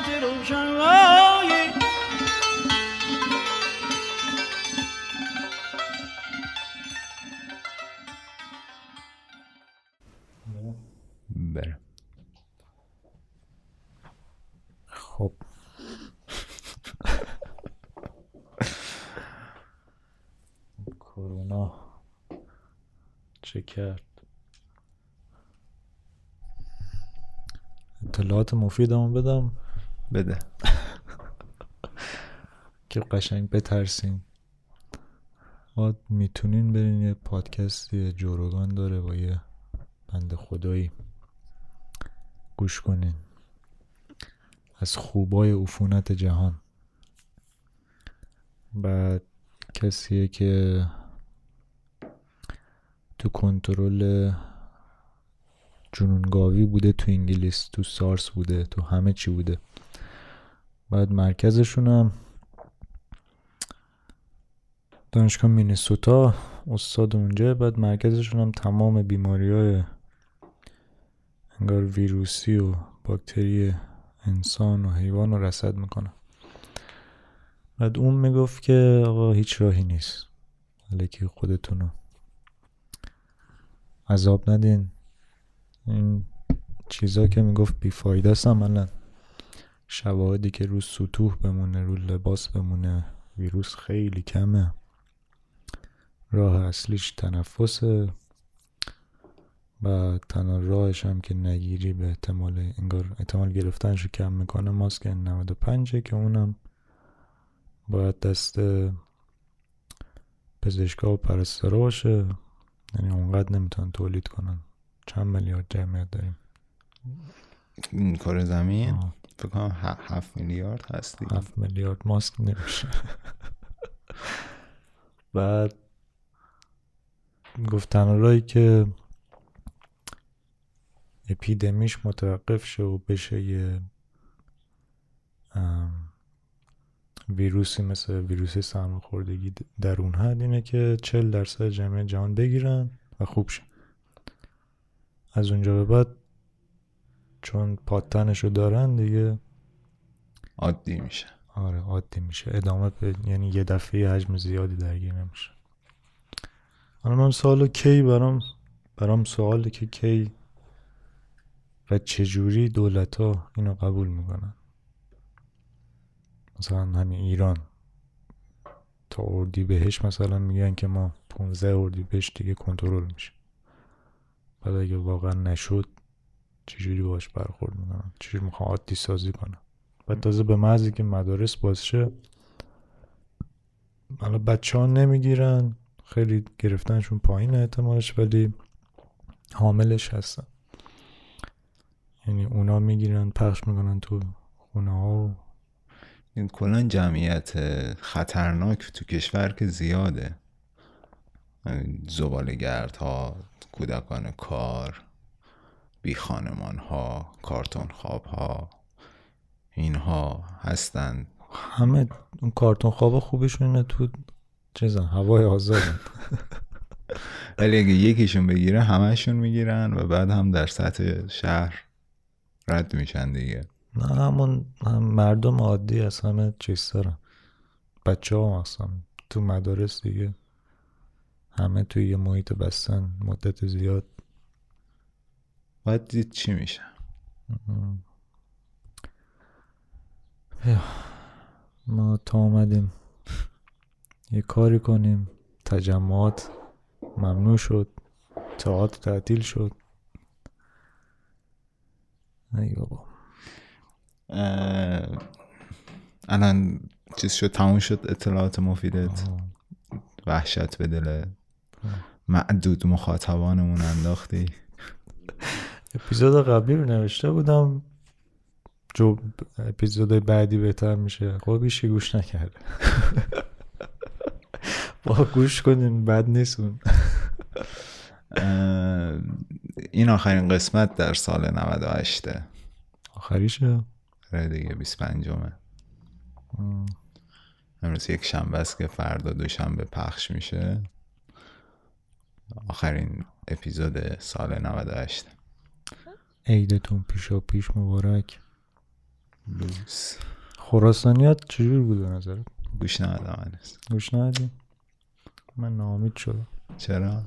ذات روشن روی بره. خب کرونا چه کرد؟ اطلاعات مفیدمون بدم. بده که قشنگ بترسیم. ما میتونین برین یه پادکستی جوروگان داره با یه بند خدایی گوش کنین، از خوبای عفونت جهان. بعد کسیه که تو کنترل جنونگاوی بوده، تو انگلیس، تو سارس بوده، تو همه چی بوده. بعد مرکزشون هم دانشگاه مینیسوتا، استاد اونجا. بعد مرکزشون هم تمام بیماری‌های انگار ویروسی و باکتری انسان و حیوان رو رصد میکنه. بعد اون میگفت که آقا هیچ راهی نیست، الکی خودتونو عذاب ندین. این چیزا که میگفت بیفایده است عملا. شواهدی که رو سطوح بمونه، رو لباس بمونه، ویروس خیلی کمه. راه اصلیش تنفسه. بعد تنها راهش هم که نگیری به احتمال، انگار احتمال گرفتنشو کم میکنه، ماسک N95 که اونم باید دست پزشکا و پرستارا باشه. یعنی اونقدر نمیتونن تولید کنن. چند میلیارد جمعیت داریم این کره زمین؟ فکر کنم 7 میلیارد هستی. 7 میلیارد ماسک نمیشه. بعد گفتن رایی که اپیدمیش متوقف شه و بشه یه ویروسی مثل ویروسی سرماخوردگی در اون حد، اینه که 40% جمعیت جهان بگیرن و خوب شه. از اونجا به بعد چون پاتنشو دارن دیگه عادی میشه. آره عادی میشه. ادامه یعنی یه دفعه حجم زیادی درگیر نمیشه. حالا من سوالو کی برام سواله که کی و چجوری دولت‌ها اینو قبول میکنن. مثلا همین ایران تا اردیبهشت مثلا میگن که ما 15 اردیبهشت دیگه کنترل میشه. بعد اگه واقعا نشد چجوری باش برخورد میکنم؟ چجوری میخوام عادی سازی کنم؟ بعد تازه به محضی که مدارس باز شه حالا بچه ها نمیگیرن، خیلی گرفتنشون پایین احتمالش، ولی حاملش هستن. یعنی اونا میگیرن پخش میکنن تو خونه ها و... این کلان جمعیت خطرناک تو کشور که زیاده، زباله‌گرد ها، کودکان کار، بی خانمان ها، کارتون خواب ها، اینها هستند. همه اون کارتون خواب ها خوبشون اینه تو چیزن، هوای آزادن. ولی اگه یکیشون بگیره همهشون میگیرن و بعد هم در سطح شهر رد میشن دیگه. نه همون هم مردم عادی از همه چیز دارن. بچه ها هستن تو مدارس دیگه همه توی یه محیط بستن مدت زیاد. باید دید چی میشه. ما تا اومدیم یه کاری کنیم. تجمعات ممنوع شد، تئاتر تعطیل شد. ای بابا. الان چیز شد، تموم شد اطلاعات مفیدت. وحشت به دل معدود مخاطبانمون انداختی. اپیزود قبلی رو نوشته بودم جو اپیزود بعدی بهتر میشه. خب ایشی گوش نکرد. با گوش کنین، بد نیستون. این آخرین قسمت در سال 98 آخریشه دیگه. 25مه. امروز یک شنبه است که فردا دوشنبه پخش میشه. آخرین اپیزود سال 98. عیدتون پیشا پیش مبارک. بلوز. خراسانیات چجور بود به نظرت؟ گوش ندادم. گوش ندادی؟ من ناامید شدم. چرا؟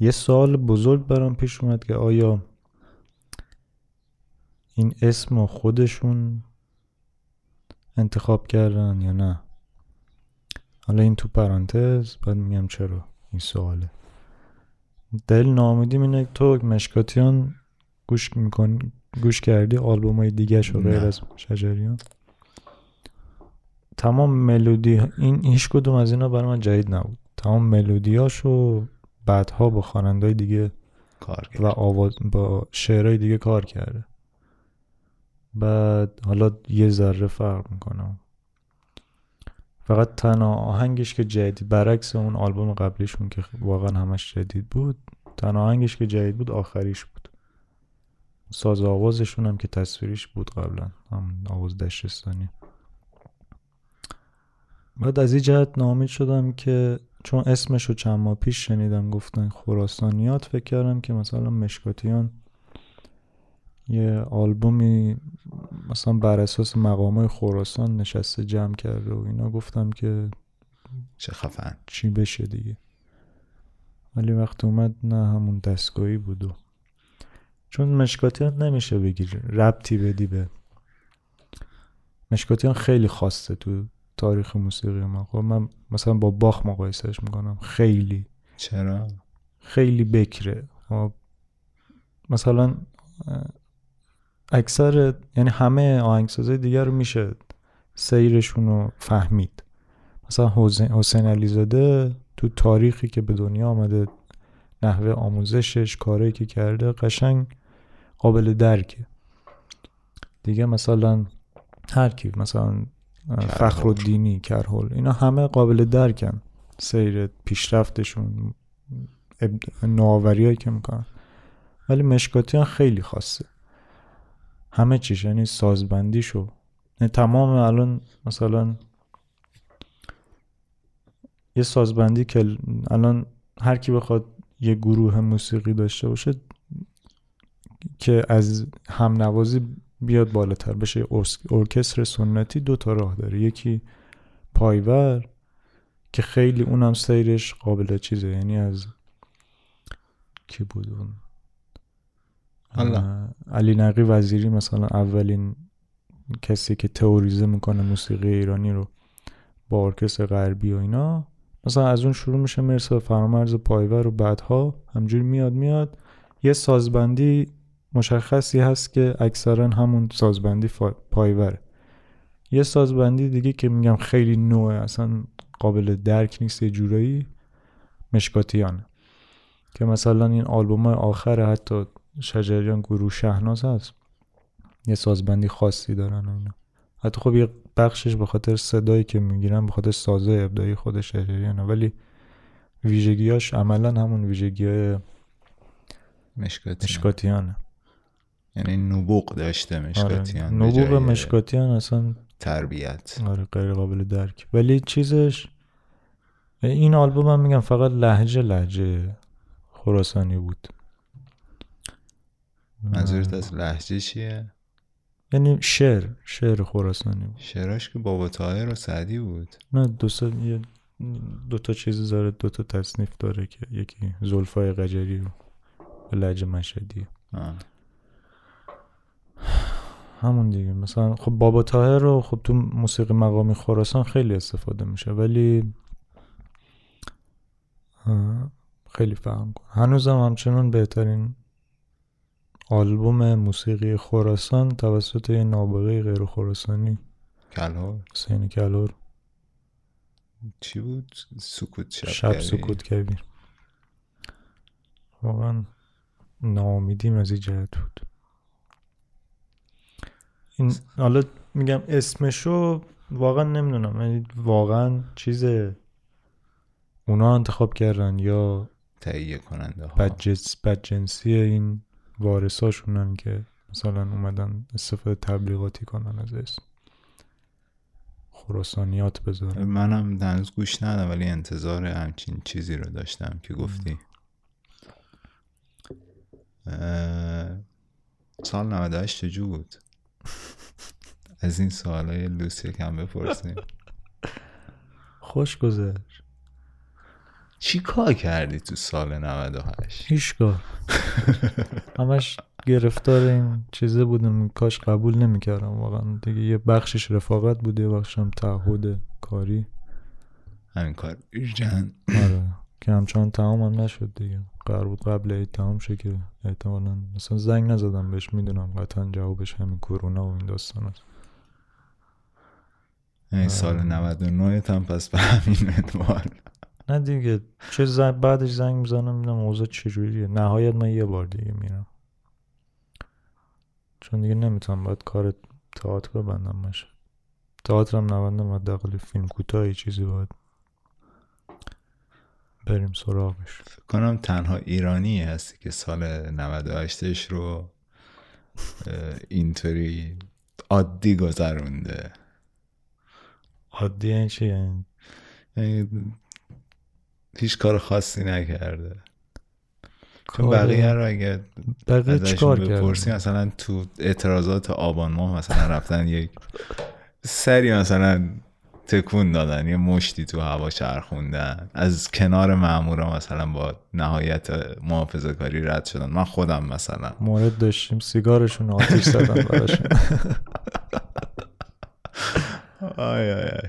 یه سوال بزرگ برام پیش اومد که آیا این اسم خودشون انتخاب کردن یا نه. حالا این تو پرانتز بعد میگم چرا این سواله. دل ناامیدیم اینه که تو مشکاتیان گوش کردی آلبومای دیگه شو غیر از شجریان؟ تمام ملودی این هیچ کدوم از اینا برای من جدید نبود. تمام ملودیاشو بعدها با خواننده‌های دیگه کار کرد و آواز با شعرهای دیگه کار کرده. بعد حالا یه ذره فرق میکنم، فقط تنها آهنگش که جدید، برعکس اون آلبوم قبلیشون که واقعا همش جدید بود، تنها آهنگش که جدید بود آخریش بود. ساز آوازشون هم که تصویریش بود قبلا، هم آواز دشتستانی. بعد از این جهت ناامید شدم که چون اسمشو چند ماه پیش شنیدم گفتن خراسانیات، فکر کردم که مثلا مشکاتیان یه آلبومی مثلا بر اساس مقامای خراسان نشسته جمع کرده و اینا، گفتم که چه خفن چی بشه دیگه. ولی وقت اومد نه، همون دستگاهی بود. چون مشکاتیان نمیشه بگیر ربطی بدی به مشکاتیان، خیلی خاصه تو تاریخ موسیقی ما. خب من مثلا با باخ مقایسهش میکنم خیلی. چرا؟ خیلی بکره. خب مثلا اکثر یعنی همه آهنگسازای دیگر رو میشه سیرشون رو فهمید. مثلا حسین علیزاده تو تاریخی که به دنیا آمده، نحوه آموزشش، کاری که کرده قشنگ قابل درکه دیگه. مثلا هر کی، مثلا فخرالدینی، کرهل، اینا همه قابل درکن، سیر پیشرفتشون، نوآوریایی که میکنن. ولی مشکاتیان خیلی خاصه همه چیش، یعنی سازبندیشو، یعنی تمام. الان مثلا یه سازبندی که الان هر کی بخواد یه گروه موسیقی داشته باشه که از هم نوازی بیاد بالاتر بشه، ارکستر سنتی دو تا راه داره. یکی پایور که خیلی اونم سیرش قابل چیزه، یعنی از کی بود اون؟ علی نقی وزیری مثلا اولین کسی که تئوریزه میکنه موسیقی ایرانی رو با ارکستر غربی و اینا، مثلا از اون شروع میشه میرسه به فرامرز پایور و بعدها همجوری میاد. یه سازبندی مشخصی هست که اکثرا همون سازبندی پایوره. یه سازبندی دیگه که میگم خیلی نوعه، اصلا قابل درک نیست، یه جورایی مشکاتیانه که مثلا این آلبومای آخره حتی شجریان گروه شهناز هست، یه سازبندی خاصی دارن و اینا. حتی خب یه بخشش به خاطر صدایی که میگیرن، به خاطر سازای ابداعی خود شجریانه، ولی ویژگیاش عملا همون ویژگیای مشکاتیانه. یعنی نبوغ داشته مشکاتیان. آره، نبوغ مشکاتیان اصلا تربیت. آره، غیر قابل درک. ولی چیزش این آلبوم هم میگم فقط لهجه خراسانی بود. منظورت از لهجه چیه؟ یعنی شعر خراسانی بود. شعراش که بابا طاهر و سعدی بود. نه، دو تا چیز داره، دو تا تصنیف داره که یکی زلفای قجری و لهجه مشهدیه. همون دیگه. مثلا خب بابا طاهر رو خب تو موسیقی مقامی خراسان خیلی استفاده میشه، ولی خیلی فهم کن. هنوزم همچنان بهترین آلبوم موسیقی خراسان توسط یه نابغه غیر خراسانی، کلهر، حسین کلهر. چی بود؟ سکوت شب سکوت کبیر. واقعا ناامیدیم از این جهت بود. این حالا میگم اسمشو واقعا نمیدونم، یعنی واقعا چیز اونا انتخاب کردن یا تهیه کننده ها بدجنسی این وارثاشونن که مثلا اومدن استفاده تبلیغاتی کنن از اسم خراسانیات بذارن. منم هنوز گوش ندادم، ولی انتظار همچین چیزی رو داشتم که گفتی. سال 98 چجور بود؟ از این سوالای لوسی کم بپرسیم. خوش گذشت. چی کار کردی تو سال 98؟ هیچ کار. همش گرفتار این چیزه بودم، کاش قبول نمیکردم واقعا دیگه. یه بخشش رفاقت بوده، یه بخشم تعهد کاری، همین کار جن. آره که همچنان تمام هم نشد دیگه، قرار بود قبل عید تمام شه که احتمالاً مثلا زنگ نزدم بهش، میدونم قطعا جوابش همین کرونا و این داستان هست. این سال 99 تم پس به همین ادوار نه دیگه، چه بعدش زنگ میزنم میدونم موضوع چجوریه. نهایت من یه بار دیگه میرم، چون دیگه نمیتونم باید کار تئاتر ببندم بشه. تئاترم نبندم و دقیقی فیلم کوتاهی چیزی باید بریم سراغش. فکر کنم تنها ایرانی هستی که سال 98ش رو اینطوری عادی گذرونده. عادی این چیه؟ هیچ کار خاصی نکرده. بقیه رو اگه ازشون بپرسیم، مثلا تو اعتراضات آبان ماه مثلا رفتن یک سری مثلا تکون دادن، یه مشتی تو هوا چرخوندن، از کنار مامورا مثلا با نهایت محافظه کاری رد شدن. من خودم مثلا مورد داشتیم، سیگارشون آتیش زدن براشون. آی آی آی.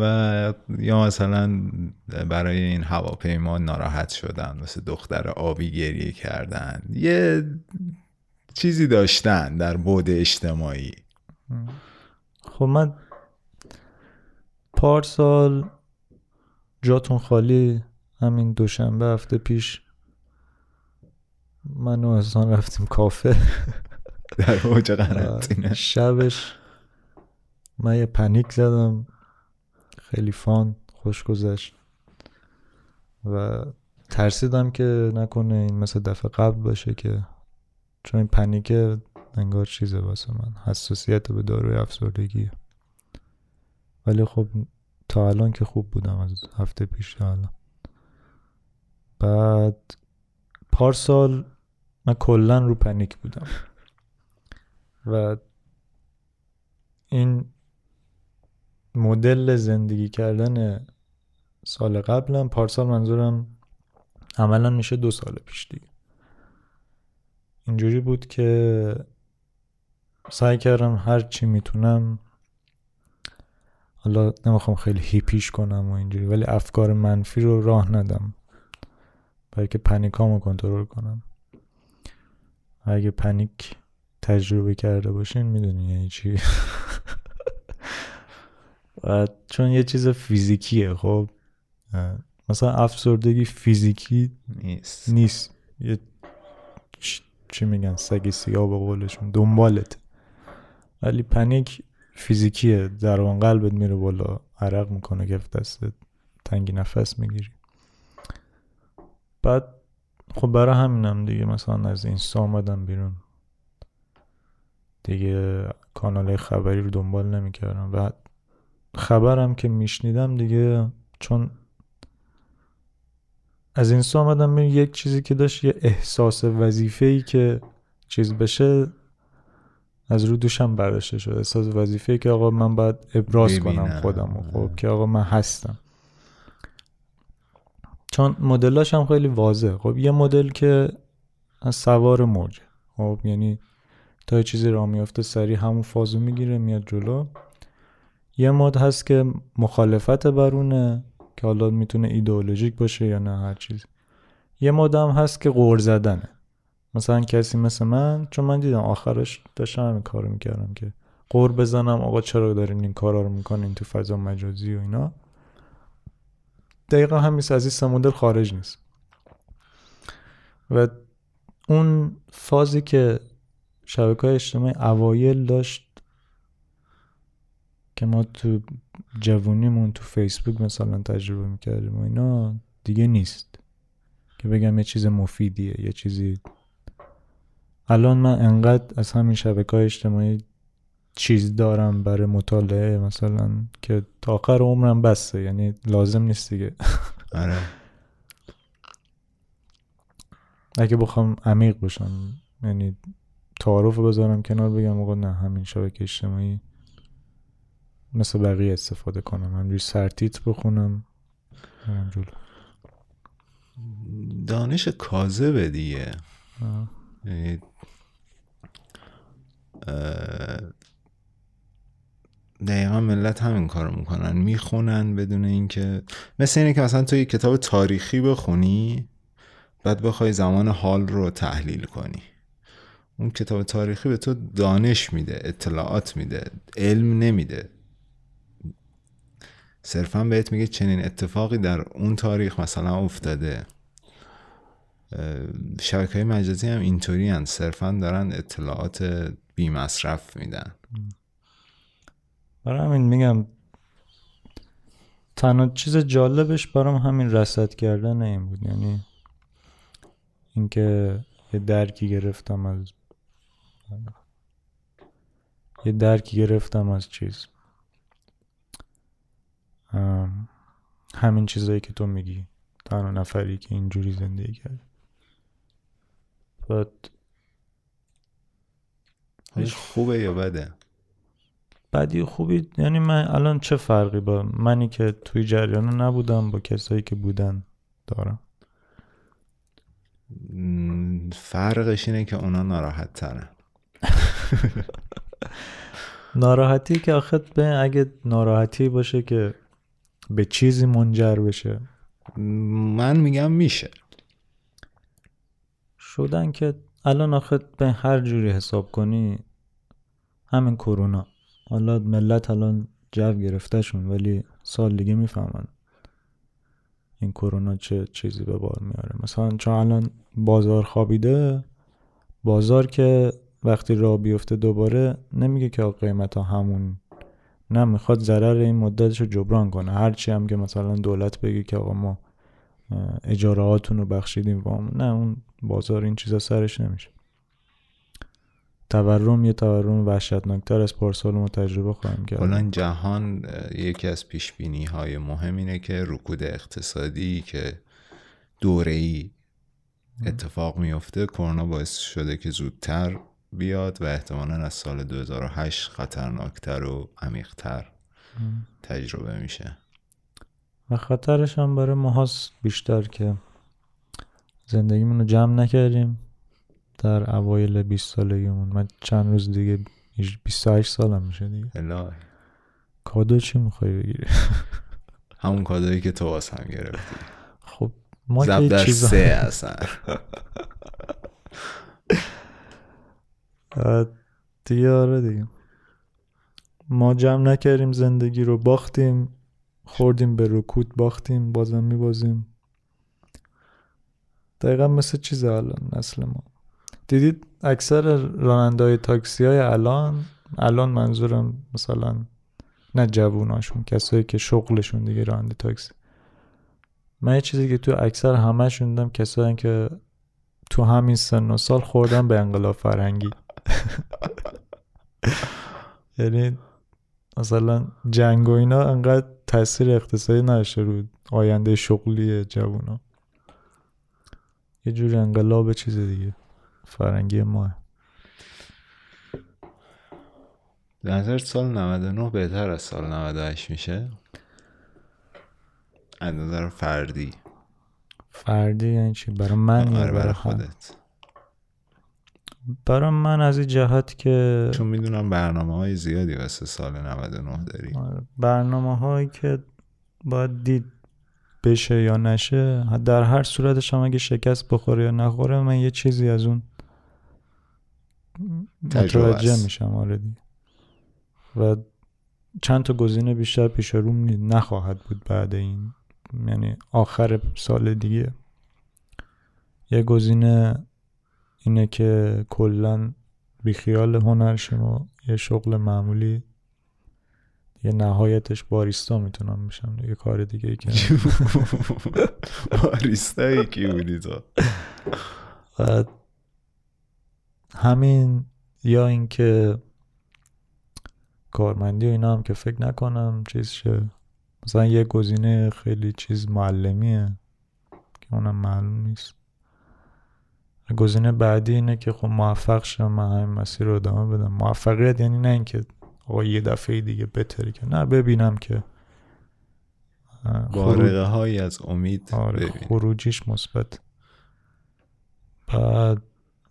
و یا مثلا برای این هواپیما ناراحت شدن، مثل دختر آبی گریه کردن، یه چیزی داشتن در بعد اجتماعی. خب من پارسال جاتون خالی، همین دوشنبه هفته پیش من و احسان رفتیم کافه در اوج قرنطینه. شبش من یه پنیک زدم، خیلی فان، خوش گذشت و ترسیدم که نکنه این مثل دفعه قبل باشه، که چون این پنیکه انگار چیزه واسه من، حساسیت به داروی افسردگیه. ولی خب تا الان که خوب بودم، از هفته پیش تا الان. بعد پارسال من کلا رو پنیک بودم و این مدل زندگی کردن سال قبلم، پارسال منظورم عملا میشه 2 سال پیش دیگه، اینجوری بود که سعی کردم هر چی میتونم، حالا نمیخوام خیلی هیپیش کنم و اینجوری، ولی افکار منفی رو راه ندم، بلکه پنیکامو کنترل کنم. اگه پنیک تجربه کرده باشین میدونین یعنی چی. و چون یه چیز فیزیکیه، خب مثلا افسردگی فیزیکی نیست. یه چی میگن، سگ سیاه به قولشون دنبالت. ولی پنیک فیزیکیه، ضربان قلبت میره بالا، عرق میکنه کف دستت، تنگی نفس میگیری. بعد خب برای همینم دیگه مثلا از اینستا آمدم بیرون دیگه، کانال خبری رو دنبال نمیکردم و خبرم که میشنیدم دیگه، چون از اینستا آمدم بیرون، یک چیزی که داشت، یه احساس وظیفه‌ای که چیز بشه، از رو دوشم برداشته شد. احساس وظیفه‌ای که آقا من باید ابراز کنم خودم و خب که آقا من هستم. چون مدلاش هم خیلی واضحه. خب یه مدل که از سوار موجه، خب یعنی تا یه چیزی راه میفته سریع همون فازو میگیره میاد جلو. یه مد هست که مخالفت برونه، که حالا میتونه ایدئولوژیک باشه یا نه هر چیز. یه مدام هست که غر زدنه، مثلا کسی مثل من، چون من دیدم آخرش داشتم همین کارو میکردم که غر بزنم آقا چرا دارین این کارا رو میکنین تو فضا مجازی و اینا. دقیقا همیشه از این سمودل خارج نیست و اون فازی که شبکه‌های اجتماعی اوایل داشت که ما تو جوونیمون تو فیسبوک مثلا تجربه میکردیم و اینا، دیگه نیست که بگم یه چیز مفیدیه یه چیزی. الان من انقدر از همین شبکه‌های اجتماعی چیز دارم برای مطالعه مثلا که تا آخر عمرم بسه، یعنی لازم نیست دیگه. آره. اگه بخوام عمیق بشم، یعنی تعارف بذارم کنار، بگم آقا نه همین شبکه اجتماعی مثل بقیه استفاده کنم، همجوری سرتیت بخونم برم جلو. دانش کاذبه دیگه. دقیقا ملت همین کارو میکنن، میخونن بدون اینکه، مثل اینه که مثلا تو یک کتاب تاریخی بخونی بعد بخوای زمان حال رو تحلیل کنی. اون کتاب تاریخی به تو دانش میده، اطلاعات میده، علم نمیده. صرفا بهت میگه چنین اتفاقی در اون تاریخ مثلا افتاده. شبکه‌های مجازی هم اینطوری هستند، صرفا دارن اطلاعات بی مصرف میدن. برای همین میگم تنها چیز جالبش برام همین رصد کردن این بود، یعنی اینکه یه درکی گرفتم از چیز، همین چیزایی که تو میگی، تنها نفری که اینجوری زندگی کرد. بعد حالش خوبه یا بده؟ بدی خوبی، یعنی من الان چه فرقی با منی که توی جریان نبودم با کسایی که بودن دارم؟ فرقش اینه که اونا ناراحت ترن. ناراحتی که آخه اگه ناراحتی باشه که به چیزی منجر بشه، من میگم میشه شدن، که الان آخه به هر جوری حساب کنی همین کرونا، حالا ملت الان جو گرفته شون، ولی سال دیگه میفهمن این کرونا چه چیزی به بار میاره. مثلا چون الان بازار خوابیده، بازار که وقتی راه بیفته دوباره نمیگه که قیمت ها همون، نه میخواد ضرر این مدتش رو جبران کنه. هرچی هم که مثلا دولت بگه که آقا ما اجاره هاتون رو بخشیدیم وام، نه اون بازار این چیزا سرش نمیشه. تورم یه تورم وحشتناکتر از پارسال ما تجربه خواهیم کرد. کلاً جهان یکی از پیشبینی‌های مهم اینه که رکود اقتصادی که دوره‌ای اتفاق میفته، کرونا باعث شده که زودتر بیاد و احتمالاً از سال 2008 خطرناکتر و عمیق‌تر تجربه میشه. و خطرش هم برای ماهاست بیشتر، که زندگیمون رو جمع نکردیم در اوایل 20 سالگیمون. من چند روز دیگه 28 سالم میشه دیگه. الهی کادو چی میخوای بگیری؟ همون کادویی که تو واسم گرفتی. خب ما که چیزا سه اصلا دیاره دیگه، ما جمع نکردیم زندگی رو، باختیم، خوردیم به رکود، باختیم بازم میبازیم. دقیقا مثل چیز الان نسل ما. دیدید اکثر راننده‌های تاکسی‌های الان منظورم مثلا نه جووناشون، کسایی که شغلشون دیگه راننده تاکسی، من یه چیزی که تو اکثر همه‌شون دیدم کسایی که تو همین سن و سال خوردن به انقلاب فرهنگی. یعنی مثلا جنگ و اینا انقدر تاثیر اقتصادی نداشته رو آینده شغلی جوونا، یه جور انقلاب چیز دیگه فرنگی ما. به نظر سال 99 بهتر از سال 98 میشه از نظر فردی. یعنی چی برای من؟ یا برای خودت؟ برای من از این جهت که چون میدونم برنامه‌های زیادی واسه سال 99 داری، برنامه‌هایی که باید دید بشه یا نشه، در هر صورتش هم اگه شکست بخوره یا نخوره، من یه چیزی از اون متوجه میشم. آره دیگه. و چند تا گزینه بیشتر پیش روم نخواهد بود بعد این، یعنی آخر سال دیگه. یه گزینه اینه که کلن بیخیال هنرشم و یه شغل معمولی، یه نهایتش باریستا میتونم بشم، یه کار دیگه ای که باریستا یکی بودی تو همین، یا اینکه کارمندی و اینا هم که فکر نکنم چیز شه. مثلا یه گزینه خیلی چیز معلمیه که اونم معلوم نیست. گزینه بعدی اینه که خب موفق شم، من همین مسیر رو ادامه بدم. موفقیت یعنی نه اینکه آقا یه دفعه دیگه بهتره، که نه، ببینم که بارده‌هایی از امید، آره، خروجیش مثبت. بعد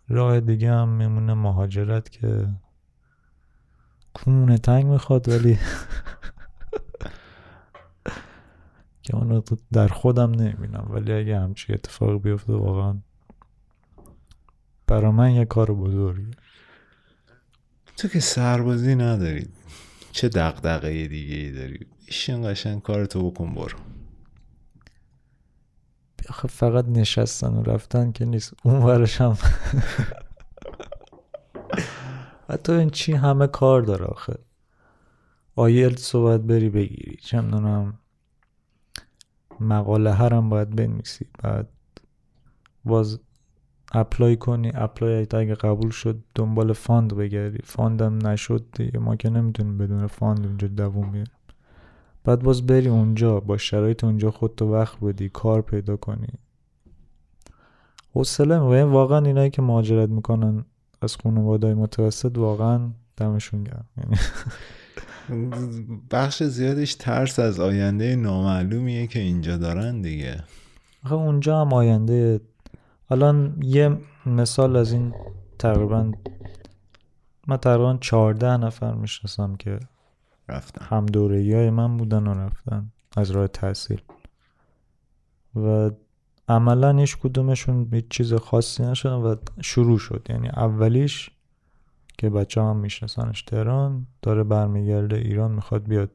راه دیگه هم میمونه مهاجرت که کونه تنگ میخواد، ولی که اونو در خودم نمیبینم، ولی اگه همچی اتفاق بیفته واقعا برای من یه کار بزرگی. تو که سربازی نداری، چه دغدغه دیگه ای داری؟ ایشین قشنگ کارتو بکن برو. آخه فقط نشستن و رفتن که نیست، اون ورش هم حتی این چی همه کار داره. آخه آیلتس رو باید بری بگیری، چه می‌دونم مقاله هرم باید بنویسی، بعد باز اپلای کنی، اپلای اگه قبول شد دنبال فاند بگردی، فاندم نشد دیگه، ما که نمیتونیم بدون فاند اونجا دووم بیاریم، بعد باز بری اونجا با شرایط اونجا خودتو وقت بدی، کار پیدا کنی، حوصله می‌بره. واقعا اینایی که مهاجرت میکنن از خانواده‌های متوسط واقعا دمشون گرم، یعنی بخش زیادش ترس از آینده نامعلومیه که اینجا دارن دیگه. آخه اونجا هم آینده. الان یه مثال از این، تقریبا من تقریبا 14 نفر میشناسم که رفتن، هم دوره‌ای های من بودن و رفتن از راه تحصیل، و عملا هیچ کدومشون هیچ چیز خاصی نشدن و شروع شد. یعنی اولیش که بچه هم میشناسنش تهران، داره برمیگرده ایران، میخواد بیاد،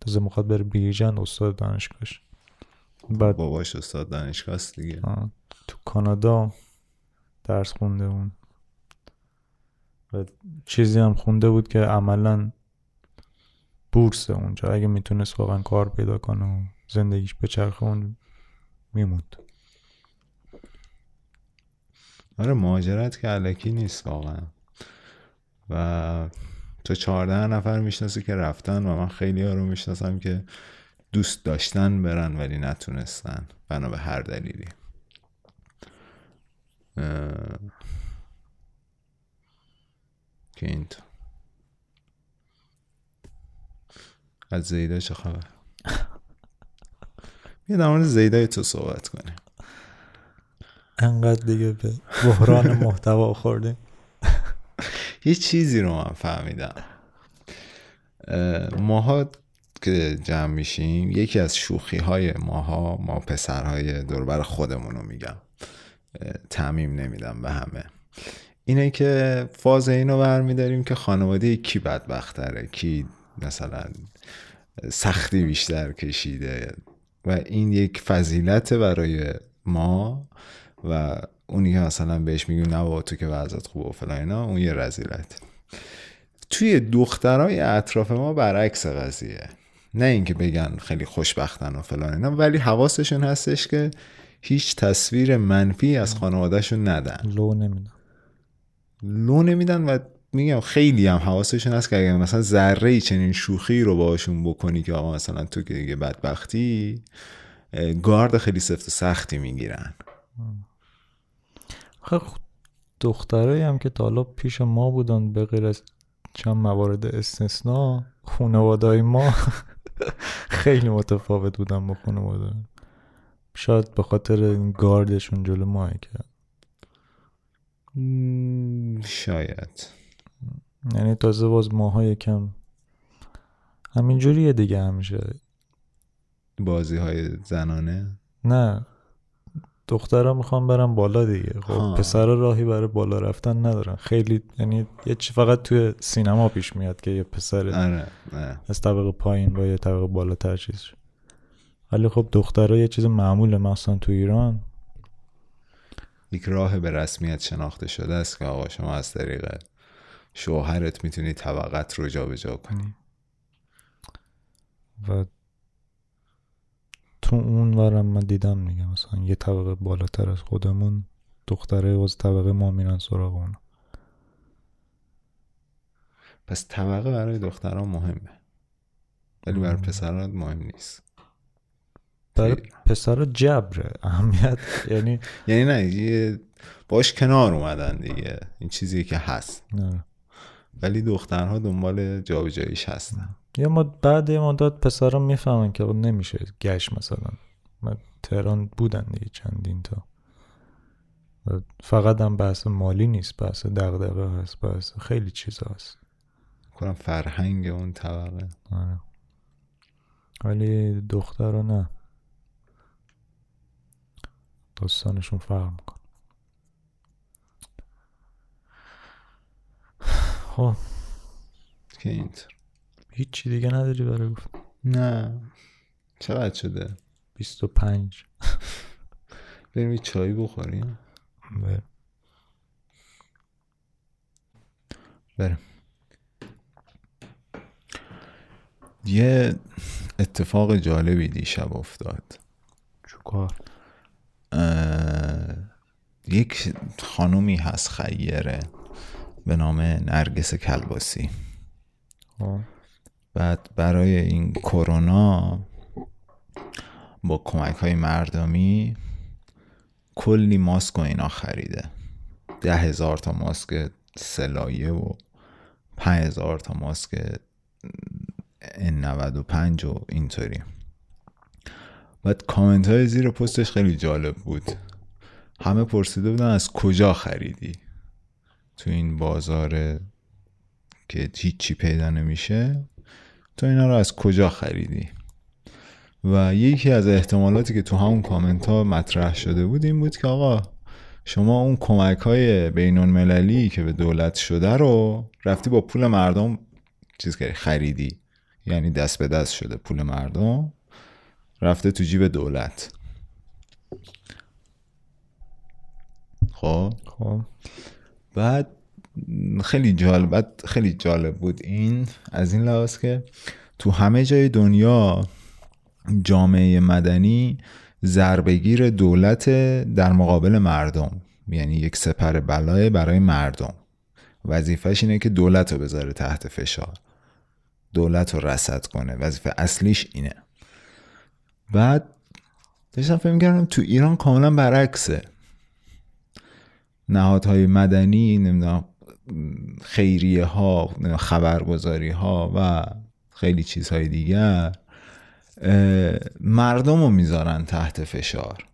تازه میخواد بره بیرجند استاد دانشگاهش، بعد باباش استاد دانشگاه است دیگه، تو کانادا درس خونده اون و چیزی هم خونده بود که عملا بورس اونجا، اگه میتونست واقعا کار پیدا کنه و زندگیش به چرخه اون میموند. آره مهاجرت که الکی نیست واقعا. و تو 14 نفر میشناسی که رفتن، و من خیلی ها رو میشناسم که دوست داشتن برن ولی نتونستن بنا به هر دلیلی. که این تو از زیده چه خبر؟ یه در مورد زیده تو صحبت کنیم، انقدر دیگه به بحران محتوا خوردیم. یه چیزی رو من فهمیدم، ماها که جمع میشیم یکی از شوخی های ماها، ما پسرهای دوربر خودمون رو میگم، تعمیم نمیدم به همه، اینه که فاز اینو برمیداریم که خانواده کی بدبختره، کی مثلا سختی بیشتر کشیده، و این یک فضیلت برای ما، و اونی که مثلا بهش میگیم نه با تو که وضعت خوبه و فلان اینا، اون یه رذیلت. توی دخترای اطراف ما برعکس قضیه، نه اینکه بگن خیلی خوشبختن و فلان اینا، ولی حواسشون هستش که هیچ تصویر منفی از خانوادهشون ندن، لو نمیدن و میگم خیلی هم حواسشون هست که اگه مثلا ذره‌ای چنین شوخی رو باهاشون بکنی که آقا مثلا تو که دیگه بدبختی، گارد خیلی سفت و سختی میگیرن. خب دخترایی هم که تا حالا پیش ما بودن به غیر از چند موارد استثنا، خانواده‌های ما خیلی متفاوت بودن با خانواده، شاید به خاطر این گاردشون جلو ما که شاید، یعنی تازه باز ماها یکم همینجوریه دیگه، همیشه بازی های زنانه، نه دخترها میخوان برن بالا دیگه، خب پسرها راهی برای بالا رفتن ندارن خیلی، یعنی یه چی فقط توی سینما پیش میاد که یه پسر از طبقه پایین با یه طبقه بالاتر چیز، ولی خب دخترها یه چیز معموله، مثلا تو ایران یک راه به رسمیت شناخته شده است که آقا شما از طریق شوهرت میتونی طبقت رو جابجا کنی، و تو اون ورم من دیدم میگم مثلا یه طبقه بالاتر از خودمون دختره باز طبقه ما میرن سراغ اون. پس طبقه برای دخترها مهمه ولی برای پسرها مهم نیست. برای پسر جبره اهمیت یعنی نه باش کنار اومدن دیگه، این چیزی که هست نه. ولی دخترها دنبال جابجاییش هستن. یا ما بعد یه مدت پسرا میفهمن که نمیشه گشت، مثلا من تهران بودن دیگه چندین تا، فقط هم بحث مالی نیست، بحث دغدغه هست، بحث خیلی چیز هست، کنم فرهنگ اون طبقه. ولی دخترها نه، داستانشون فرق میکنه. خب که اینطور هیچی دیگه نداری برای گفت؟ نه. چقدر شده؟ 25. بریم چایی بخوریم. بریم. یه اتفاق جالبی دیشب افتاد. چوکار؟ یک خانومی هست خیره به نام نرگس کلباسی. بعد برای این کرونا با کمک‌های مردمی کلی ماسک و اینا خریده، 10,000 تا ماسک سلایه و 5,000 تا ماسک N95 و اینطوری. بعد کامنت های زیر پستش خیلی جالب بود، همه پرسیده بودن از کجا خریدی تو این بازار که هیچی پیدا نمیشه، تو اینا رو از کجا خریدی. و یکی از احتمالاتی که تو همون کامنت ها مطرح شده بود این بود که آقا شما اون کمک های بین المللی که به دولت شده رو رفتی با پول مردم چیز کردی خریدی، یعنی دست به دست شده، پول مردم رفته تو جیب دولت. خب بعد خیلی جالب بود این، از این لحاظ که تو همه جای دنیا جامعه مدنی ضربه‌گیر دولت در مقابل مردم، یعنی یک سپر بلای برای مردم، وظیفه‌ش اینه که دولت رو بذاره تحت فشار، دولت رو رصد کنه، وظیفه اصلیش اینه. بعد داشتم فکر می‌کردم تو ایران کاملا برعکسه، نهادهای مدنی، نمیدونم خیریه ها، خبرگزاری ها و خیلی چیزهای دیگر مردم رو میذارن تحت فشار،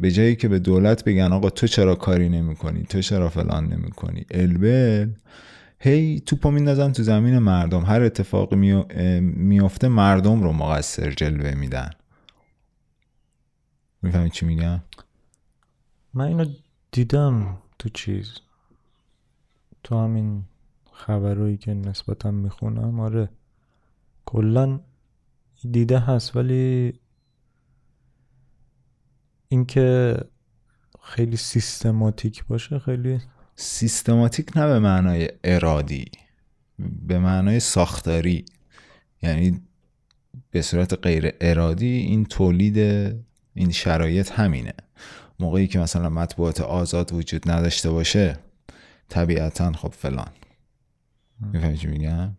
به جایی که به دولت بگن آقا تو چرا کاری نمی کنی، تو چرا فلان نمی کنی، البل هی توپو میندازن تو زمین مردم، هر اتفاقی میفته مردم رو مقصر جلوه میدن. میفهمی چی میگم؟ من اینو دیدم تو چیز، تو همین خبرهایی که نسبتا میخونم، آره کلن دیده هست. ولی اینکه خیلی سیستماتیک باشه، خیلی سیستماتیک نه به معنای ارادی، به معنای ساختاری، یعنی به صورت غیر ارادی این تولید این شرایط همینه. موقعی که مثلا مطبوعات آزاد وجود نداشته باشه طبیعتاً خب فلان، میفهمی چی میگم؟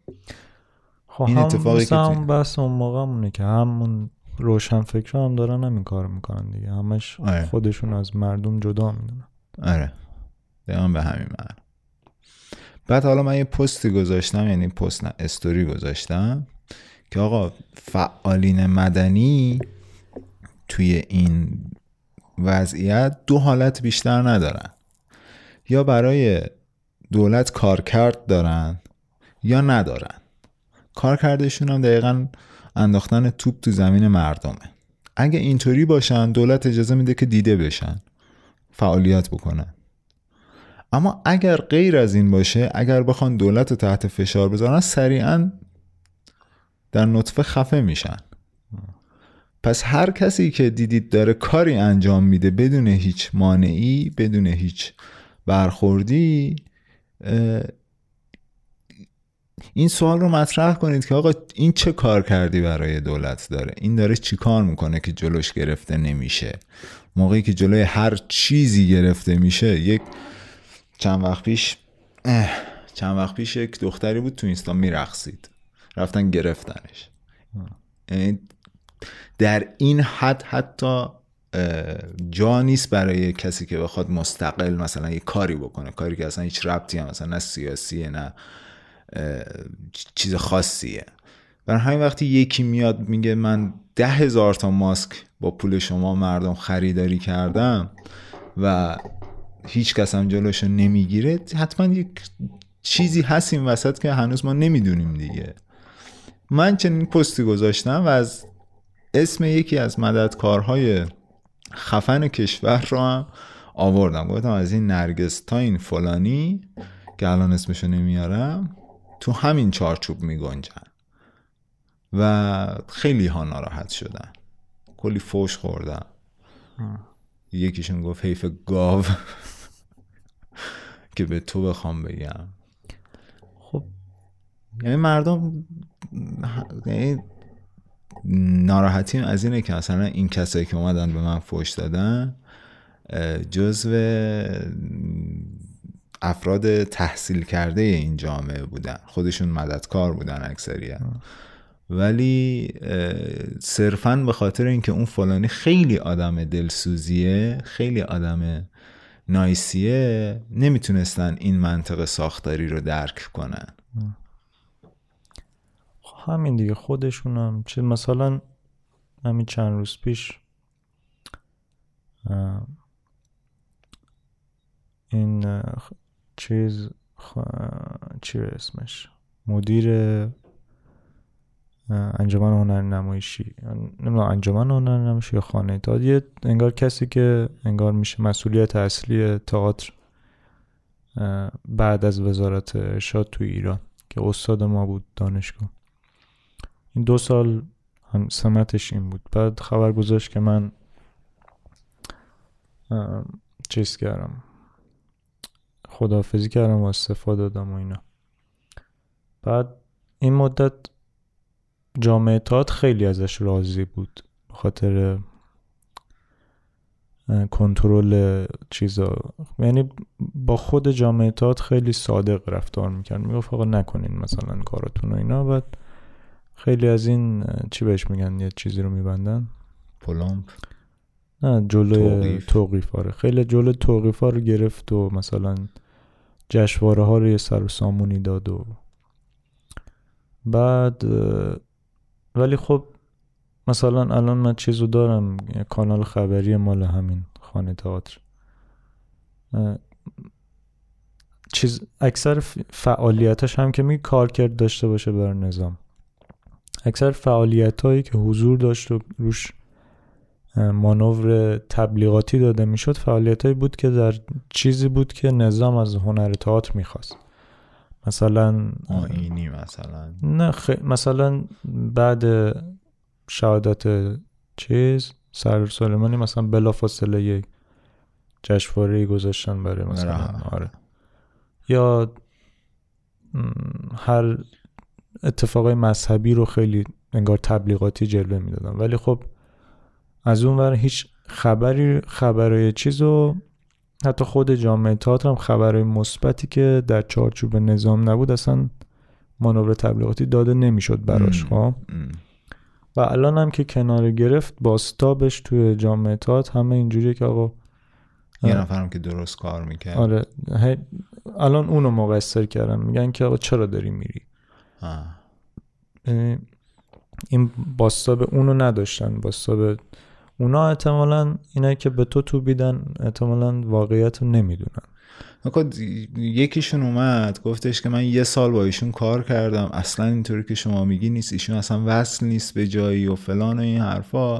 خب این اتفاقی که بس اون موقع همونه که همون روشن فکرها هم دارن همین کار میکنن دیگه، همش آره. خودشون از مردم جدا میدونن. آره دقیقاً به همین معنی. بعد حالا من یه پستی گذاشتم، یعنی پست نه استوری گذاشتم که آقا فعالین مدنی توی این وضعیت دو حالت بیشتر ندارن، یا برای دولت کارکرد دارن یا ندارن. کارکردشون هم دقیقاً انداختن توپ تو زمین مردمه. اگه اینطوری باشن دولت اجازه میده که دیده بشن، فعالیت بکنن. اما اگر غیر از این باشه، اگر بخوان دولت رو تحت فشار بذارن، سریعاً در نطفه خفه میشن. پس هر کسی که دیدید داره کاری انجام میده بدون هیچ مانعی، بدون هیچ برخوردی، این سوال رو مطرح کنید که آقا این چه کار کردی برای دولت داره، این داره چی کار میکنه که جلوش گرفته نمیشه. موقعی که جلوی هر چیزی گرفته میشه، یک چند وقت پیش یک دختری بود تو اینستا میرقصید، رفتن گرفتنش. در این حد حتی جا نیست برای کسی که بخواد مستقل مثلا یه کاری بکنه، کاری که اصلا هیچ ربطی هم مثلا نه سیاسیه نه چیز خاصیه. برای همین وقتی یکی میاد میگه من 10,000 تا ماسک با پول شما مردم خریداری کردم و هیچ کس هم جلوشو نمیگیره، حتما یک چیزی هست این وسط که هنوز ما نمیدونیم دیگه. من چنین پستی گذاشتم و از اسم یکی از مددکارهای خفن کشور رو هم آوردم، گفتم از این نرگستاین فلانی که الان اسمشو نمیارم تو همین چارچوب میگنجن و خیلی ها ناراحت شدن، کلی فوش خوردن. یکیشون گفت حیف گاو که به تو بخوام بگم. خب یعنی مردم ناراحتیم از اینه که اصلا این کسایی که اومدن به من فوش دادن جزو افراد تحصیل کرده این جامعه بودن، خودشون مددکار بودن اکثریت، ولی صرفاً به خاطر اینکه اون فلانی خیلی آدم دلسوزیه، خیلی آدم نایسیه، نمیتونستن این منطقه ساختاری رو درک کنن. همین دیگه خودشونم چه مثلا همین چند روز پیش این چیز چی اسمش مدیر انجمن هنرنمایشی، نمیدونم انجمن هنرنمایشی یا خانه تئاتر، انگار کسی که انگار میشه مسئولیت اصلی تئاتر بعد از وزارت ارشاد تو ایران که استاد ما بود دانشگاه، این 2 سال هم سمتش این بود، بعد خبر گذاشت که من چیز کردم، خداحافظی کردم و استعفا دادم و اینا. بعد این مدت جامعه تئاتر خیلی ازش راضی بود به خاطر کنترل چیزا، یعنی با خود جامعه تئاتر خیلی صادق رفتار میکرد، میگفت آقا نکنین مثلا کاراتون و اینا. بعد خیلی از این چی بهش میگن یه چیزی رو میبندن پلمپ، نه جلوی توقیف ها، خیلی جلوی توقیف ها رو گرفت و مثلا جشنواره ها رو یه سر سامونی داد و بعد. ولی خب مثلا الان من چیزو دارم، کانال خبری مال همین خانه تئاتر، چیز اکثر فعالیتش هم که می کارکرد داشته باشه بر نظام، اکثر فعالیتایی که حضور داشت و روش مانور تبلیغاتی داده میشد، فعالیتایی بود که در چیزی بود که نظام از هنر تئاتر میخواست، مثلا آینی، مثلا نه مثلا بعد شهادت چیز سرور سلیمانی مثلا بلافاصله یک جشنواره‌ای گذاشتن برای مثلا آره، یا هر اتفاقای مذهبی رو خیلی انگار تبلیغاتی جلوه میدادن. ولی خب از اون ور هیچ خبرای چیز رو، حتی خود جامعه تئاتر هم خبرای مثبتی که در چارچوب نظام نبود اصلا مانور تبلیغاتی داده نمیشد براش ها. و الان هم که کنار گرفت باستابش توی جامعه تئاتر همه اینجوریه که آقا یه نفرم که درست کار میکرد، آره الان اونو مقصر کردن، میگن که آقا چرا داری میری، این باستاب اونو نداشتن، باستاب اونا احتمالاً اینایی که به تو توبیدن احتمالاً واقعیت رو نمیدونن. یکیشون اومد گفتش که من 1 سال با ایشون کار کردم، اصلاً اینطوری که شما میگی نیست، ایشون اصلاً وصل نیست به جایی و فلان و این حرفا.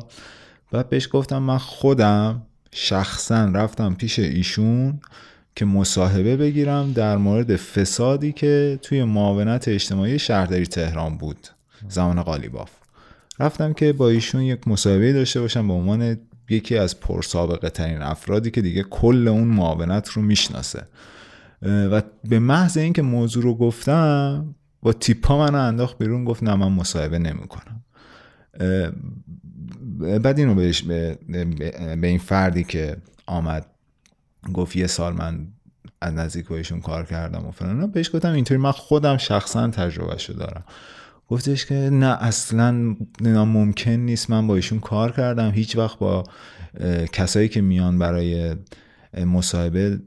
بعد بهش گفتم من خودم شخصاً رفتم پیش ایشون که مصاحبه بگیرم در مورد فسادی که توی معاونت اجتماعی شهرداری تهران بود زمان قالیباف، رفتم که با ایشون یک مصاحبه داشته باشم به عنوان یکی از پرسابقه ترین افرادی که دیگه کل اون معاونت رو میشناسه. و به محض اینکه موضوع رو گفتم با تیپا منو انداخت بیرون، گفت نه من مصاحبه نمی‌کنم. بعد اینو بهش به این فردی که آمد گفت 1 سال من از نزدیک بایشون کار کردم و فلان، بهش گفتم اینطوری من خودم شخصا تجربهشو دارم. گفتش که نه اصلا ممکن نیست، من با ایشون کار کردم، هیچ وقت با کسایی که میان برای مصاحبه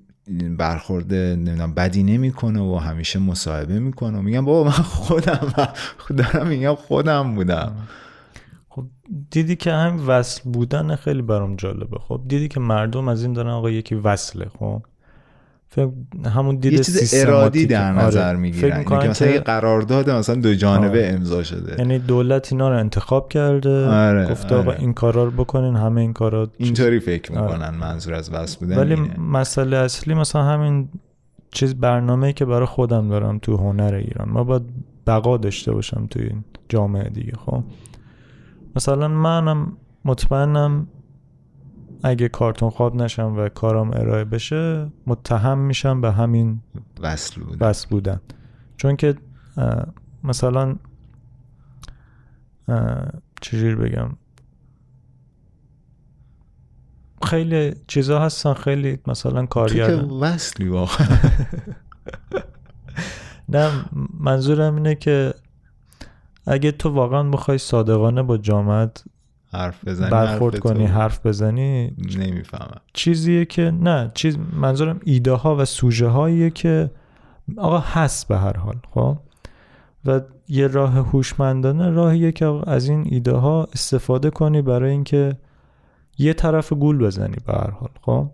برخورد نمیدونم بدی نمیکنه و همیشه مصاحبه میکنه. میگم بابا من خودم دارم میگم خودم بودم. خب دیدی که همین وصل بودن خیلی برام جالبه. خب دیدی که مردم از این دارن آقا یکی وصله، خب همون دید یه چیز ارادی در نظر میگیرن که مثلا یه قرارداد مثلا دو جانبه امضا شده، یعنی دولت اینا رو انتخاب کرده، گفته آقا این کارا رو بکنین، همه این کارا اینطوری فکر میکنن. منظور از وصل بودن ولی اینه. مسئله اصلی مثلا همین چیز برنامه‌ای که برای خودم دارم تو هنر ایران، ما باید بقا داشته باشم تو این جامعه دیگه. خب مثلا منم مطمئنم اگه کارتون خواب نشم و کارم ارائه بشه متهم میشم به همین وصل بودن، چون که مثلا چجوری بگم، خیلی چیزا هستن، خیلی مثلا کارگر تو که وصلی واقعا نه منظورم اینه که اگه تو واقعا بخوای صادقانه با جامعت حرف بزنی نمیفهمم چیزیه که نه، چیز منظورم ایده ها و سوژه هاییه که آقا هست به هر حال. خب و یه راه هوشمندانه راهیه که از این ایده ها استفاده کنی برای اینکه یه طرف گول بزنی به هر حال. خب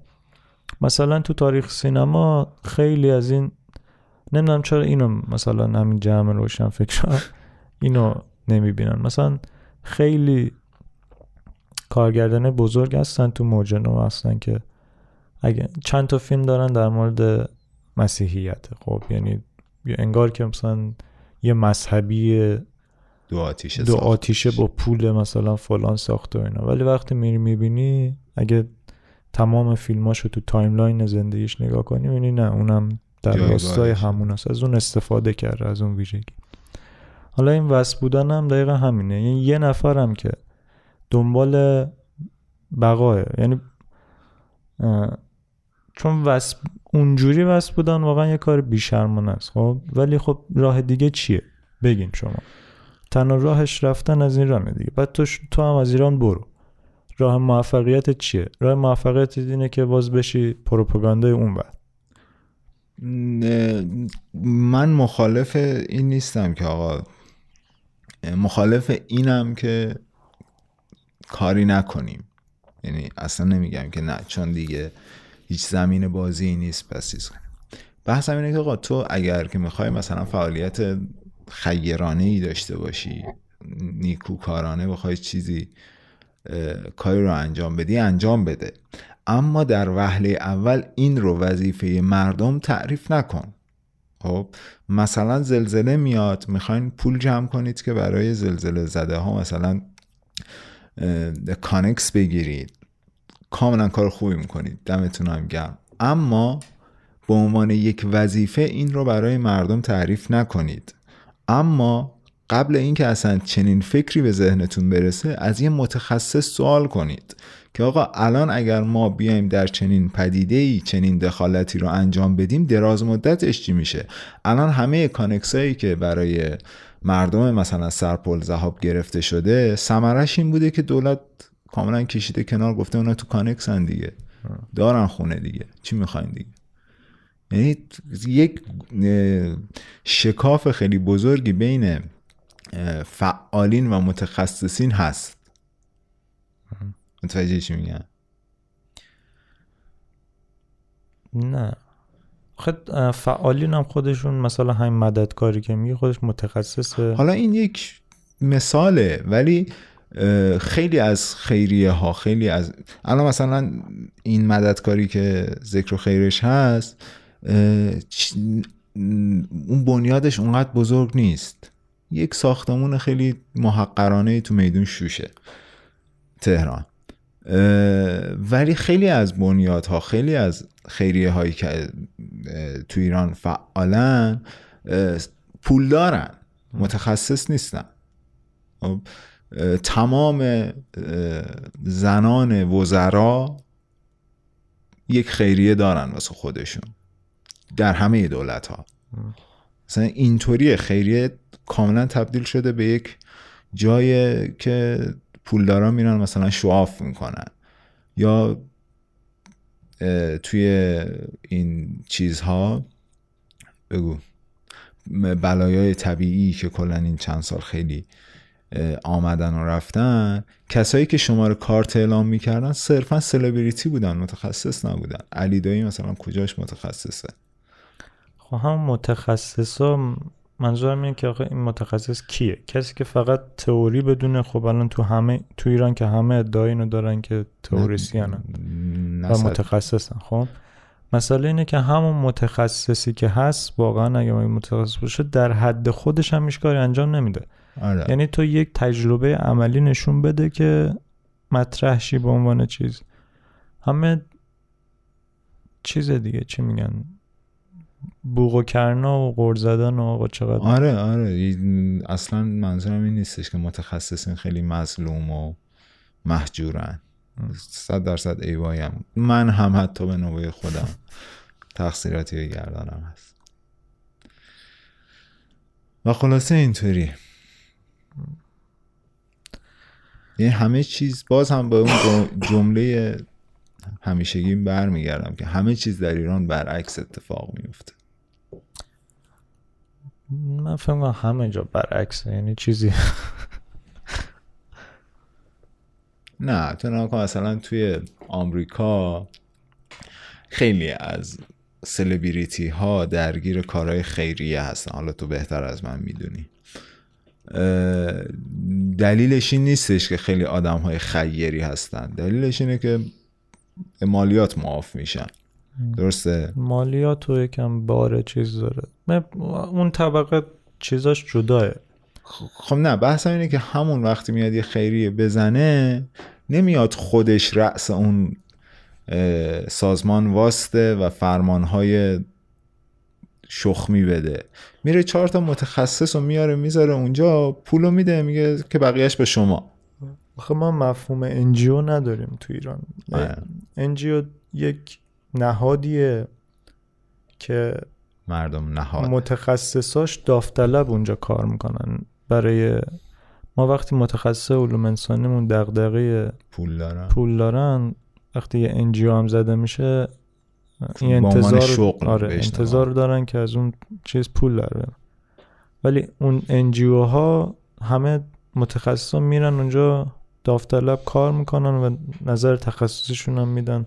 مثلا تو تاریخ سینما خیلی از این، نمیدونم چرا اینو مثلا همین جمع روشن فکرها اینو نمیبینن، مثلا خیلی کارگردانه بزرگ هستن تو موج نو هستن که اگه چند تا فیلم دارن در مورد مسیحیت، خب یعنی انگار که مثلا یه مذهبی دو آتیشه با پول مثلا فلان ساخته و اینا، ولی وقتی میری میبینی اگه تمام فیلماشو تو تایملاین زندگیش نگاه کنی میبینی نه، اونم در راستای همون است، از اون استفاده کرده، از اون ویژگی. حالا این وصل بودن هم دقیقا همینه، یعنی یه نفرم که دنبال بقایه، یعنی چون وصف اونجوری وصف بودن واقعا یه کار بیشرمانه است. خب ولی خب راه دیگه چیه بگین شما؟ تنها راهش رفتن از این راه دیگه. بعد تو هم از ایران برو، راه موفقیت چیه؟ راه موفقیت اینه که باز بشی پروپاگاندای اون بعد. من مخالف این نیستم که آقا، مخالف اینم که کاری نکنیم، یعنی اصلا نمیگم که نه، چون دیگه هیچ زمین بازی نیست پس چیز کنیم. بحث همینه که آقا تو اگر که میخوای مثلا فعالیت خیرانه ای داشته باشی، نیکوکارانه بخوای چیزی کاری رو انجام بدی، انجام بده، اما در وهله اول این رو وظیفه مردم تعریف نکن. خب مثلا زلزله میاد، میخواین پول جمع کنید که برای زلزله زده ها مثلا کانکس بگیرید، کاملا کار خوبی میکنید، دمتون هم گرم، اما به عنوان یک وظیفه این رو برای مردم تعریف نکنید. اما قبل اینکه اصلا چنین فکری به ذهنتون برسه از یه متخصص سوال کنید که آقا الان اگر ما بیایم در چنین پدیده‌ای چنین دخالتی رو انجام بدیم دراز مدتش چی میشه؟ الان همه کانکسایی که برای مردم مثلا سرپل ذهاب گرفته شده ثمرش این بوده که دولت کاملا کشیده کنار، گفته اونا تو کانکسن دیگه، دارن خونه دیگه، چی میخواین دیگه؟ یعنی یک شکاف خیلی بزرگی بین فعالین و متخصصین هست. متوجه چی میگن؟ نه خود فعالین هم خودشون مثلا همین مددکاری که میگه خودش متخصصه. حالا این یک مثاله، ولی خیلی از خیریه ها، خیلی از الان مثلا این مددکاری که ذکر و خیرش هست اون بنیادش اونقدر بزرگ نیست، یک ساختمون خیلی محقرانه تو میدون شوشه تهران، ولی خیلی از بنیادها، خیلی از خیریه هایی که تو ایران فعالن پول دارن، متخصص نیستن. تمام زنان وزرا یک خیریه دارن واسه خودشون در همه دولت ها، مثلا اینطوری خیریه کاملا تبدیل شده به یک جایی که پولدارا میرن مثلا شعاف میکنن، یا توی این چیزها بگو بلایای طبیعی که کلن این چند سال خیلی آمدن و رفتن، کسایی که شماره کارت اعلام میکردن صرفا سلبریتی بودن، متخصص نبودن. علی دایی مثلا کجاش متخصصه؟ خب هم متخصصا منظورم اینه که آخه این متخصص کیه؟ کسی که فقط تئوری بدونه. خب الان تو ایران که همه ادعای اینو دارن که تئوریسینن و متخصصن. خب مسئله اینه که همون متخصصی که هست واقعا اگه متخصص باشه در حد خودش هم هیچ کاری انجام نمیده. آره. یعنی تو یک تجربه عملی نشون بده که مطرح شی به عنوان چیز. همه چیز دیگه چی میگن؟ بوق و کرنا و قرض زدن و چقدر. آره اصلا منظورم این نیستش که متخصصین خیلی مظلوم و محجورن. 100% ایوایم، من هم حتی به نوبه خودم تقصیراتی گردانم هست. و خلاصه اینطوری این همه چیز، باز هم به اون جمله همیشگی برمیگردم که همه چیز در ایران برعکس اتفاق میفته. من فکر می‌کنم همه جا برعکسه، یعنی چیزی نه تو نکن. مثلا توی آمریکا خیلی از سلبریتی ها درگیر کارهای خیریه هستن. حالا تو بهتر از من میدونی. دلیلش این نیستش که خیلی آدم های خیری هستن، دلیلش اینه که مالیات معاف میشن. درسته، مالیات و یکم بار چیز داره، اون طبقه چیزاش جداه. خب نه، بحثم اینه که همون وقتی میاد یه خیریه بزنه، نمیاد خودش رأس اون سازمان واسطه و فرمانهای شخمی بده، میره 4 تا متخصص رو میاره میذاره اونجا، پولو میده، میگه که بقیهش به شما. خب ما مفهوم NGO نداریم تو ایران. NGO یک نهادیه که مردم نهاد متخصصاش داوطلب اونجا کار میکنن. برای ما وقتی متخصص علوم انسانیمون دغدغه پول دارن، وقتی یه NGO هم زده میشه این انتظار دارن که از اون چیز پول داره. ولی اون NGO ها همه متخصصا میرن اونجا داوطلب کار میکنن و نظر تخصصیشون هم میدن.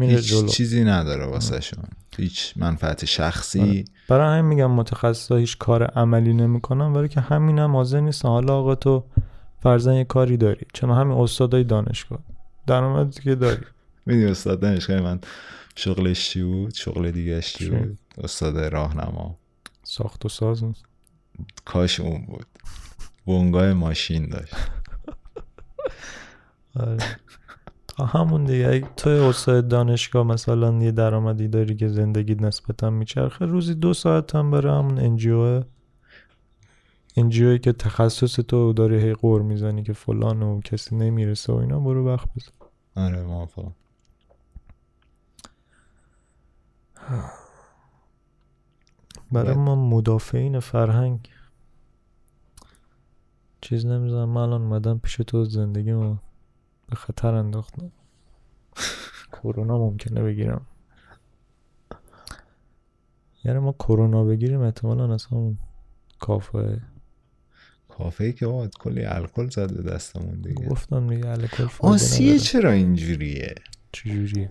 هیچ جلو. چیزی نداره واسه شون، هیچ منفعت شخصی. برای همین میگم متخصصا هیچ کار عملی نمیکنن، ولی که همین هم واضح نیست. حالا آقا تو فرضاً یه کاری داری، چون همین استادای دانشگاه درآمدی که داری میدونی استاد دانشگاه من شغلش چی بود؟ شغل دیگه‌اش چی بود؟ استاد راهنما ساخت و ساز. کاش اون بود، بونگای ماشین داشت. همون دیگه، تو استاد دانشگاه مثلا یه درآمدی داری که زندگیت نسبتا میچرخه، روزی 2 ساعت هم برای همون NGOی که تخصص تو داری هی قور میزنی که فلان و کسی نمیرسه و اینا، برو وقت بزن. آره موافقم. برای ما مدافعین فرهنگ چیز نمیزنم. من الان اومدم پیش تو، زندگیمو به خطر انداختم، کرونا ممکنه بگیرم. یعنی ما کرونا بگیریم احتمالا از همون کافه که باید کلی الکل زد به دستمون دیگه. گفتم دیگه الکل آسیه چرا اینجوریه؟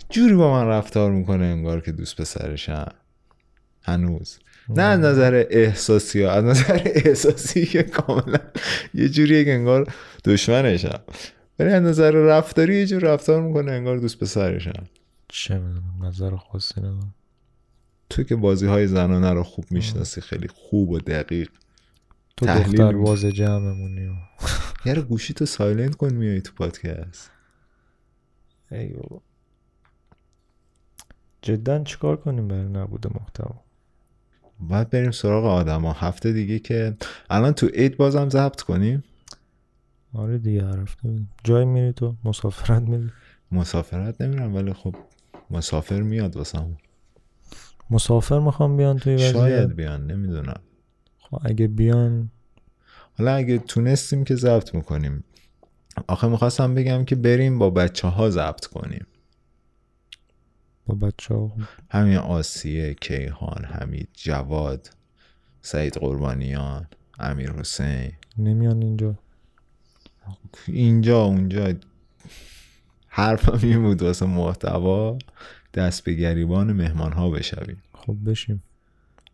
جوری با من رفتار میکنه انگار که دوست پسرشم هنوز. نه از نظر احساسی، از نظر احساسی که کاملا یه جوریه که انگار دشمنشم، ولی از نظر رفتاری یه جور رفتار میکنه انگار دوست پسرشم. چه میدونم، نظر خاصی ندارم. تو که بازی های زنانه رو خوب میشناسی، خیلی خوب و دقیق، تو دختر باز جمعمونی. یار گوشی تو سایلنت کن، میای تو پادکست. ای بابا جدا چیکار کنیم برای نبود محتوا؟ باید بریم سراغ آدما. هفته دیگه که الان تو عید بازم ضبط کنیم. آره دیگه، عرفت جای میری تو مسافرت میری؟ مسافرت نمیرم، ولی خب مسافر میاد واسمون. مسافر میخوام بیان توی وضعیت؟ شاید بیان، نمیدونم. خب اگه بیان، حالا اگه تونستیم که ضبط میکنیم. آخه میخواستم بگم که بریم با بچه ها ضبط کنیم. با بچه ها همین آسیه، کیهان، حمید، جواد، سعید قربانیان، امیر حسین نمیان اینجا. اینجا اونجا حرفم این بود واسه محتوا دست به گریبان مهمان ها بشویم. خب بشیم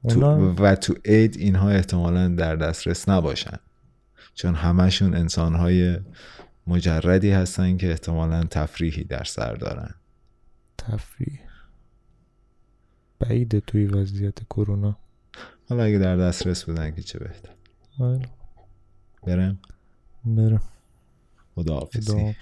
اونا... و تو عید اینها احتمالاً در دسترس نباشن، چون همشون انسانهای مجردی هستن که احتمالاً تفریحی در سر دارن. تفریح بعیده توی وضعیت کرونا. حالا اگه در دسترس بودن که چه بهتر. برم خداحافظی.